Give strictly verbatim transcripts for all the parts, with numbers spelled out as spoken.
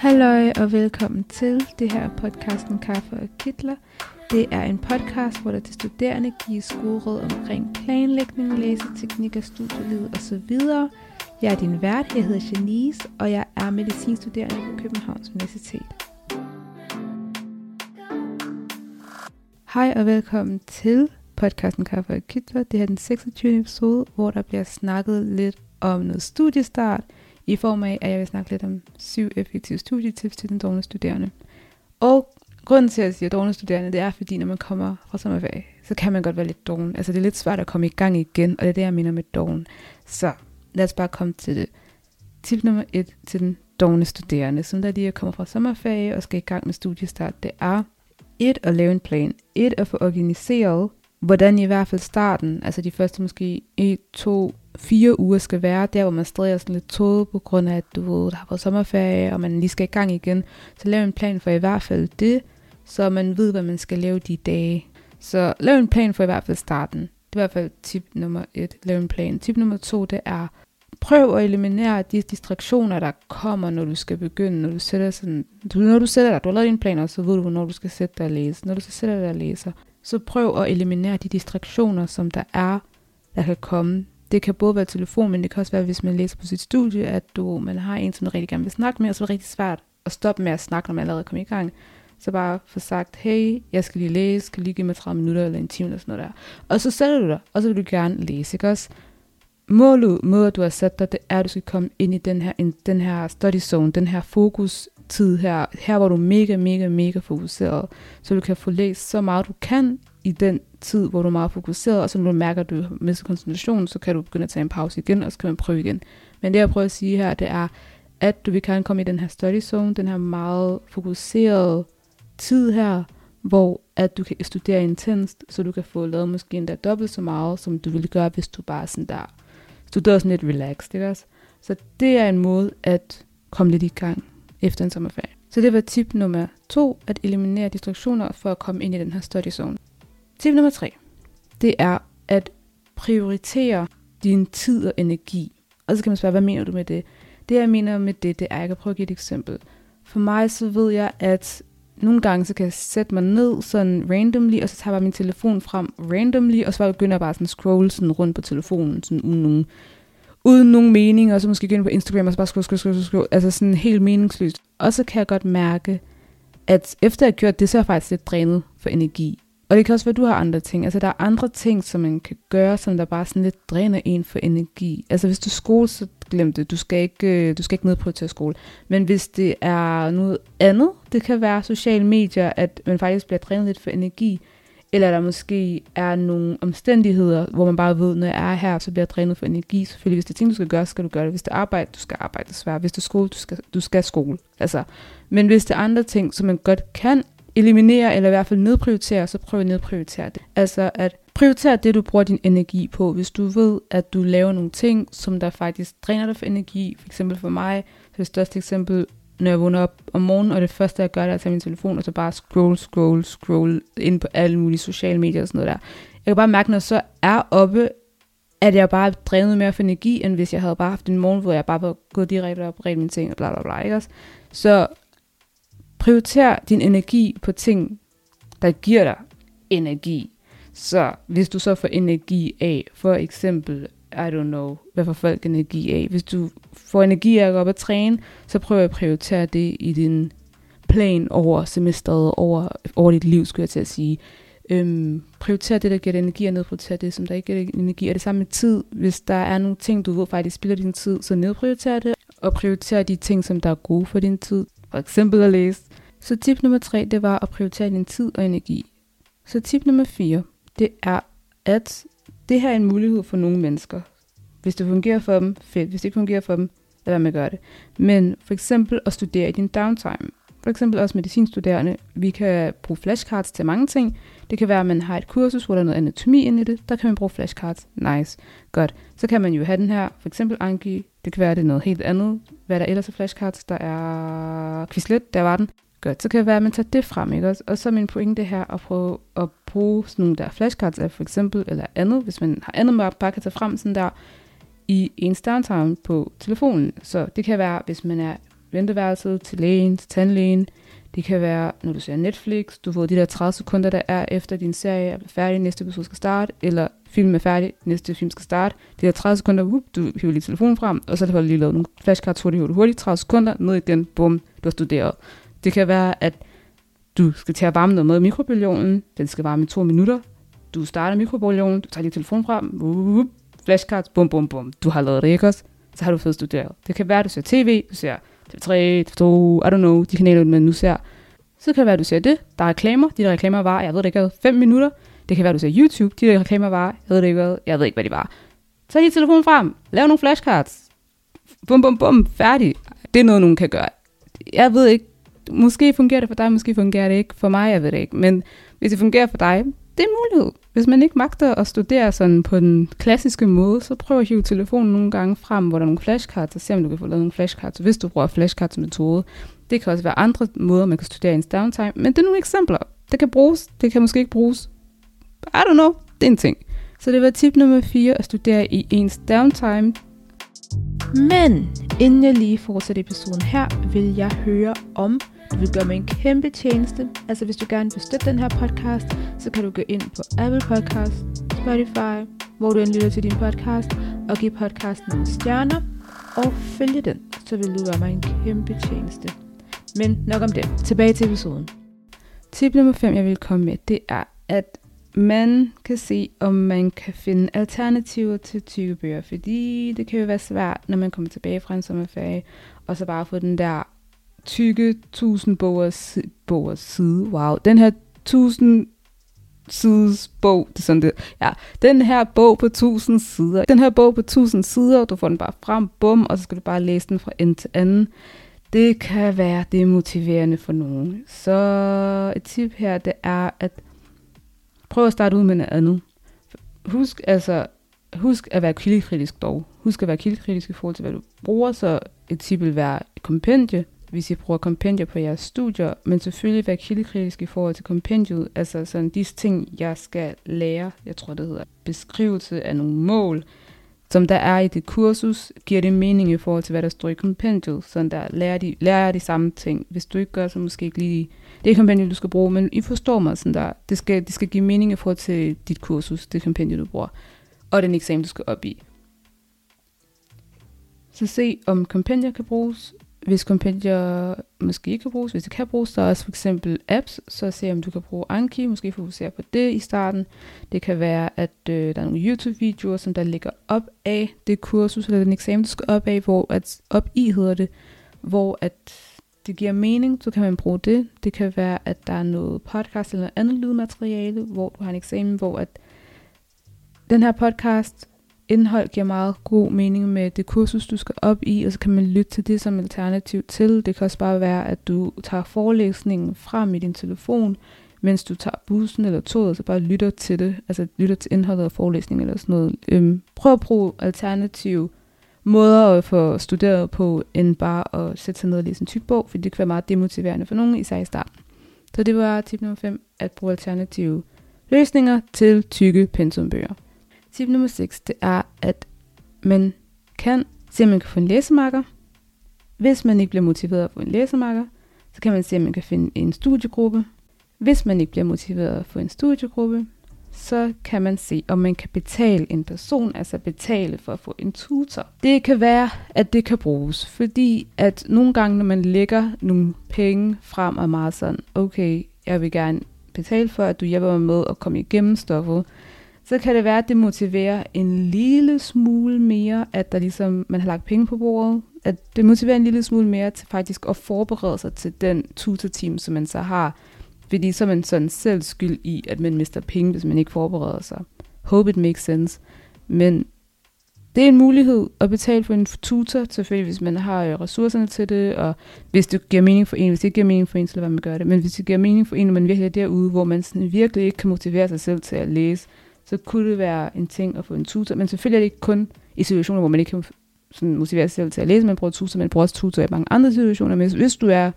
Halløj og velkommen til. Det her er podcasten Kaffer og Kittler. Det er en podcast, hvor der til studerende gives gode råd omkring planlægning, læseteknikker, studielivet osv. Jeg er din vært, jeg hedder Janice, og jeg er medicinstuderende på Københavns Universitet. Hej og velkommen til podcasten Kaffer og Kittler. Det er den seksogtyvende episode, hvor der bliver snakket lidt om noget studiestart, i form af, at jeg vil snakke lidt om syv effektive studietips til den dårlige studerende. Og grunden til, at jeg siger dårlige studerende, det er, fordi når man kommer fra sommerferie, så kan man godt være lidt dårlig. Altså det er lidt svært at komme i gang igen, og det er det, jeg mener med dårlig. Så lad os bare komme til det. Tip nummer et til den dårlige studerende, som der lige kommer fra sommerferie og skal i gang med studiestart, det er et at lave en plan, et at få organiseret, hvordan i hvert fald starten, altså de første måske en, to, fire uger skal være, der hvor man stadig er sådan lidt tåget på grund af, at du ved, der har været sommerferie, og man lige skal i gang igen, så lav en plan for i hvert fald det, så man ved, hvad man skal lave de dage. Så lav en plan for i hvert fald starten. Det er i hvert fald tip nummer et, lav en plan. Tip nummer to, det er, prøv at eliminere de distraktioner, der kommer, når du skal begynde, når du sætter sådan, når du sætter dig, du har lavet din plan, og så ved du, hvornår du skal sætte dig og læse, når du så sætter dig og læser, så prøv at eliminere de distraktioner, som der er, der kan komme. Det kan både være telefon, men det kan også være, hvis man læser på sit studie, at du, man har en, som man rigtig gerne vil snakke med, og så er det rigtig svært at stoppe med at snakke, når man allerede kommer i gang. Så bare få sagt, hey, jeg skal lige læse, kan lige give mig tredive minutter eller en time eller sådan noget der. Og så sætter du dig, og så vil du gerne læse, ikke også? Målet, måder du har sat dig, det er, at du skal komme ind i den her, den her study zone, den her fokustid her, her hvor du er mega, mega, mega fokuseret, så du kan få læst så meget du kan i den tid, hvor du er meget fokuseret, og så når du mærker, at du mister koncentrationen, så kan du begynde at tage en pause igen, og så kan man prøve igen. Men det jeg prøver at sige her, det er, at du vil gerne komme i den her study zone, den her meget fokuserede tid her, hvor at du kan studere intenst, så du kan få lavet måske endda dobbelt så meget, som du ville gøre, hvis du bare sådan der studerer sådan lidt relaxed, ikke også? Så det er en måde at komme lidt i gang efter en sommerferie. Så det var tip nummer to, at eliminere distraktioner for at komme ind i den her study zone. Tip nummer tre, det er at prioritere din tid og energi. Og så kan man spørge, hvad mener du med det? Det jeg mener med det, det er, jeg kan prøve at give et eksempel. For mig så ved jeg, at nogle gange så kan jeg sætte mig ned sådan randomly, og så tager jeg bare min telefon frem randomly, og så begynder jeg bare sådan at scrolle sådan rundt på telefonen, sådan uden nogen, uden nogen mening, og så måske gå ind på Instagram, og så bare scroll, scroll, scroll, scroll, altså sådan helt meningsløst. Og så kan jeg godt mærke, at efter jeg har gjort det, så er jeg faktisk lidt drænet for energi. Og det kan også være, at du har andre ting. Altså, der er andre ting, som man kan gøre, som der bare sådan lidt dræner en for energi. Altså, hvis du skole, så glem det. Du skal ikke, du skal ikke nedprioritere skole. Men hvis det er noget andet, det kan være sociale medier, at man faktisk bliver drænet lidt for energi. Eller der måske er nogle omstændigheder, hvor man bare ved, når jeg er her, så bliver jeg drænet for energi. Selvfølgelig, hvis det er ting, du skal gøre, så skal du gøre det. Hvis det er arbejde, du skal arbejde desværre. Hvis det er skole, du skal, du skal skole. Altså, men hvis det er andre ting, som man godt kan eliminere eller i hvert fald nedprioritere, så prøv at nedprioritere det. Altså at prioritere det, du bruger din energi på. Hvis du ved, at du laver nogle ting, som der faktisk dræner dig for energi, for eksempel for mig, så det største eksempel, når jeg vågner op om morgenen, og det første, jeg gør, det er at tage min telefon, og så bare scroll, scroll, scroll ind på alle mulige sociale medier og sådan noget der. Jeg kan bare mærke, når jeg så er oppe, at jeg bare er drænet mere for energi, end hvis jeg havde bare haft en morgen, hvor jeg bare var gået direkte op og reddet mine ting, og bla bla bla, ikke også? Så prioriter din energi på ting, der giver dig energi. Så hvis du så får energi af, for eksempel, I don't know, hvad får folk energi af? Hvis du får energi af at gå op og træne, så prøv at prioritere det i din plan over semesteret, over, over dit liv, skulle jeg til at sige. Øhm, prioritere det, der giver dig energi, og nedprioritere det, som der ikke giver dig energi. Og det samme med tid, hvis der er nogle ting, du ved faktisk spilder din tid, så nedprioritere det, og prioritere de ting, som der er gode for din tid. For eksempel at læse. Så tip nummer tre, det var at prioritere din tid og energi. Så tip nummer fire, det er, at det her er en mulighed for nogle mennesker. Hvis det fungerer for dem, fedt. Hvis det ikke fungerer for dem, lad være med at gøre det. Men for eksempel at studere i din downtime. For eksempel også medicinstuderende. Vi kan bruge flashcards til mange ting. Det kan være, at man har et kursus, hvor der er noget anatomi inde i det. Der kan man bruge flashcards. Nice. Godt. Så kan man jo have den her, for eksempel Anki. Det kan være, at det er noget helt andet. Hvad der ellers er flashcards? Der er Quizlet, der var den. Godt, så kan det være, at man tager det frem, ikke også? Og så er min pointe her at prøve at bruge sådan nogle der flashcards af for eksempel, eller andet, hvis man har andet, man bare kan tage frem sådan der i ens downtime på telefonen. Så det kan være, hvis man er venteværelset, til lægen, til tandlægen. Det kan være, når du ser Netflix, du får de der tredive sekunder, der er efter din serie er færdig, næste episode skal starte, eller filmen er færdig, næste film skal starte. De der tredive sekunder, whoop, du hiver lige telefonen frem, og så har du lige lavet nogle flashcards hurtigt, hurtigt, hurtigt, tredive sekunder, ned igen, bum, du har studeret. Det kan være, at du skal til at varme noget med i mikrobølgeovnen, den skal varme i to minutter, du starter mikrobølgeovnen, du tager lige telefonen frem, whoop, flashcards, bum, bum, bum, du har lavet records, så har du fået studeret. Det kan være, at du ser tv, du ser T V tre, T V to, I don't know, de kanaler, man nu ser. Så kan det være, at du ser det. Der er reklamer. De der reklamer var, jeg ved det ikke hvad, fem minutter. Det kan være, at du ser YouTube. De der reklamer var, jeg ved det ikke hvad, jeg ved ikke, hvad de var. Tag lige telefonen frem. Lav nogle flashcards. Bum, bum, bum. Færdig. Det er noget, nogen kan gøre. Jeg ved ikke. Måske fungerer det for dig, måske fungerer det ikke. For mig, jeg ved det ikke. Men hvis det fungerer for dig, det er en mulighed. Hvis man ikke magter at studere sådan på den klassiske måde, så prøv at hive telefonen nogle gange frem, hvor der er nogle flashcards, og se om du kan få lavet nogle flashcards, hvis du bruger flashcards-metode. Det kan også være andre måder, man kan studere i ens downtime, men det er nogle eksempler. Det kan bruges, det kan måske ikke bruges. I don't know, det er en ting. Så det var tip nummer fire, at studere i ens downtime. Men inden jeg lige fortsætter episoden her, vil jeg høre om, du vil gøre mig en kæmpe tjeneste. Altså hvis du gerne vil støtte den her podcast, så kan du gå ind på Apple Podcasts, Spotify, hvor du end lytter til din podcast, og give podcasten nogle stjerner, og følge den, så vil du gøre mig en kæmpe tjeneste. Men nok om det. Tilbage til episoden. Tip nummer fem, jeg vil komme med, det er, at man kan se, om man kan finde alternativer til tykke bøger, fordi det kan jo være svært, når man kommer tilbage fra en sommerferie, og så bare få den der tykke tusind bogers side. Wow. Den her tusind sides bog. Det er sådan det. Ja. Den her bog på tusind sider. Den her bog på tusind sider. Du får den bare frem. Bum. Og så skal du bare læse den fra ende til anden. Det kan være demotiverende for nogen. Så et tip her, det er at prøve at starte ud med noget andet. Husk altså Husk at være kildekritisk dog. Husk at være kildekritisk i forhold til, hvad du bruger. Så et tip vil være et kompendie, hvis I bruger kompendier på jeres studier, men selvfølgelig være kildekritisk i forhold til kompendiet, altså sådan de ting, jeg skal lære, jeg tror det hedder, beskrivelse af nogle mål, som der er i det kursus, giver det mening i forhold til, hvad der står i kompendiet, sådan der lærer de, lærer de samme ting. Hvis du ikke gør, så måske ikke lige det kompendiet, du skal bruge, men I forstår mig sådan der, det skal, det skal give mening i forhold til dit kursus, det kompendiet, du bruger, og den eksamen, du skal op i. Så se, om kompendier kan bruges, hvis kompendier måske ikke kan bruges, hvis det kan bruges, der er også for eksempel apps, så se om du kan bruge Anki, måske fokusere på det i starten. Det kan være, at øh, der er nogle YouTube-videoer, som der ligger op af det kursus, eller den eksamen, du skal op af, hvor at, op i hedder det, hvor at det giver mening, så kan man bruge det. Det kan være, at der er noget podcast eller noget andet lydmateriale, hvor du har en eksamen, hvor at den her podcast indhold giver meget god mening med det kursus, du skal op i, og så kan man lytte til det som alternativ til. Det kan også bare være, at du tager forelæsningen frem i din telefon, mens du tager bussen eller toget, så bare lytter til det, altså lytter til indholdet af forelæsningen eller sådan noget. Øhm, prøv at bruge alternative måder at få studeret på, end bare at sætte sig ned og læse en tyk bog, fordi det kan være meget demotiverende for nogen, især i starten. Så det var tip nummer fem, at bruge alternative løsninger til tykke pensumbøger. Tip nummer seks, det er, at man kan se, om man kan få en læsemarker. Hvis man ikke bliver motiveret at få en læsemarker, så kan man se, om man kan finde en studiegruppe. Hvis man ikke bliver motiveret at få en studiegruppe, så kan man se, om man kan betale en person, altså betale for at få en tutor. Det kan være, at det kan bruges, fordi at nogle gange, når man lægger nogle penge frem og meget sådan, okay, jeg vil gerne betale for, at du hjælper mig med at komme igennem stoffet, så kan det være, at det motiverer en lille smule mere, at der ligesom, man har lagt penge på bordet. At det motiverer en lille smule mere til faktisk at forberede sig til den tutorteam, som man så har. Fordi så er man sådan selv skyld i, at man mister penge, hvis man ikke forbereder sig. Hope it makes sense. Men det er en mulighed at betale for en tutor, selvfølgelig hvis man har ressourcerne til det, og hvis det giver mening for en, hvis det ikke giver mening for en, så lad være med at gøre det. Men hvis det giver mening for en, når man virkelig er derude, hvor man sådan virkelig ikke kan motivere sig selv til at læse, så kunne det være en ting at få en tutor. Men selvfølgelig er det ikke kun i situationer, hvor man ikke kan sådan motivere sig selv til at læse, man bruger tutor, man bruger også tutor i mange andre situationer. Men hvis du er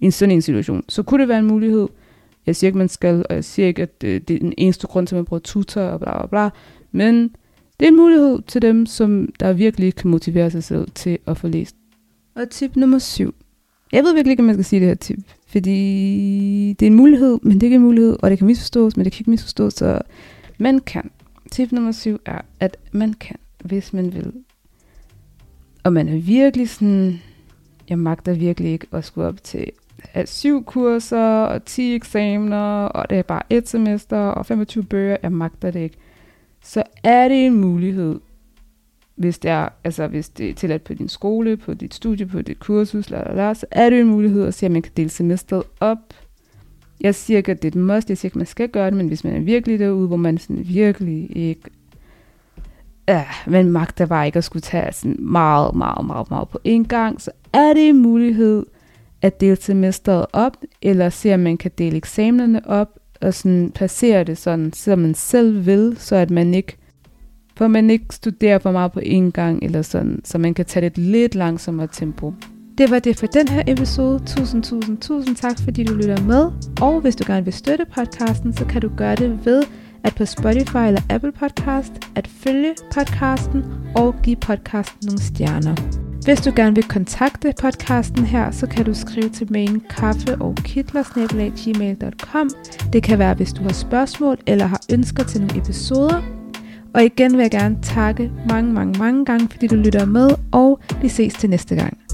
i en sådan en situation, så kunne det være en mulighed. Jeg siger ikke, man skal, og jeg siger ikke, at det er den eneste grund til, at man bruger tutor og bla bla bla. Men det er en mulighed til dem, som der virkelig kan motivere sig selv til at få læst. Og tip nummer syv, Jeg ved virkelig ikke, om man skal sige det her tip, fordi det er en mulighed, men det er ikke en mulighed, og det kan misforstås, men det kan ikke misforstås, så man kan. Tip nummer syv er, at man kan, hvis man vil. Og man er virkelig sådan, jeg magter virkelig ikke at skulle op til at syv kurser og ti eksamener, og det er bare et semester og femogtyve bøger, jeg magter det ikke. Så er det en mulighed, hvis det er, altså hvis det er tilladt på din skole, på dit studie, på dit kursus, lalala, så er det en mulighed at se, at man kan dele semesteret op. Jeg siger ikke, at det er et must, jeg siger ikke, at man skal gøre det, men hvis man er virkelig derude, hvor man sådan virkelig ikke, ja, man magter bare ikke at skulle tage sådan meget, meget, meget, meget på en gang, så er det en mulighed at dele semesteret op, eller se, at man kan dele eksamenerne op, og sådan placere det sådan, som man selv vil, så at man ikke, for man ikke studerer for meget på én gang, eller sådan, så man kan tage det lidt langsommere tempo. Det var det for den her episode. Tusind, tusind, tusind tak, fordi du lytter med. Og hvis du gerne vil støtte podcasten, så kan du gøre det ved at på Spotify eller Apple Podcast, at følge podcasten og give podcasten nogle stjerner. Hvis du gerne vil kontakte podcasten her, så kan du skrive til mailen kaffeogkittler snabel-a gmail punktum com. Det kan være, hvis du har spørgsmål eller har ønsker til nogle episoder. Og igen vil jeg gerne takke mange, mange, mange gange, fordi du lytter med, og vi ses til næste gang.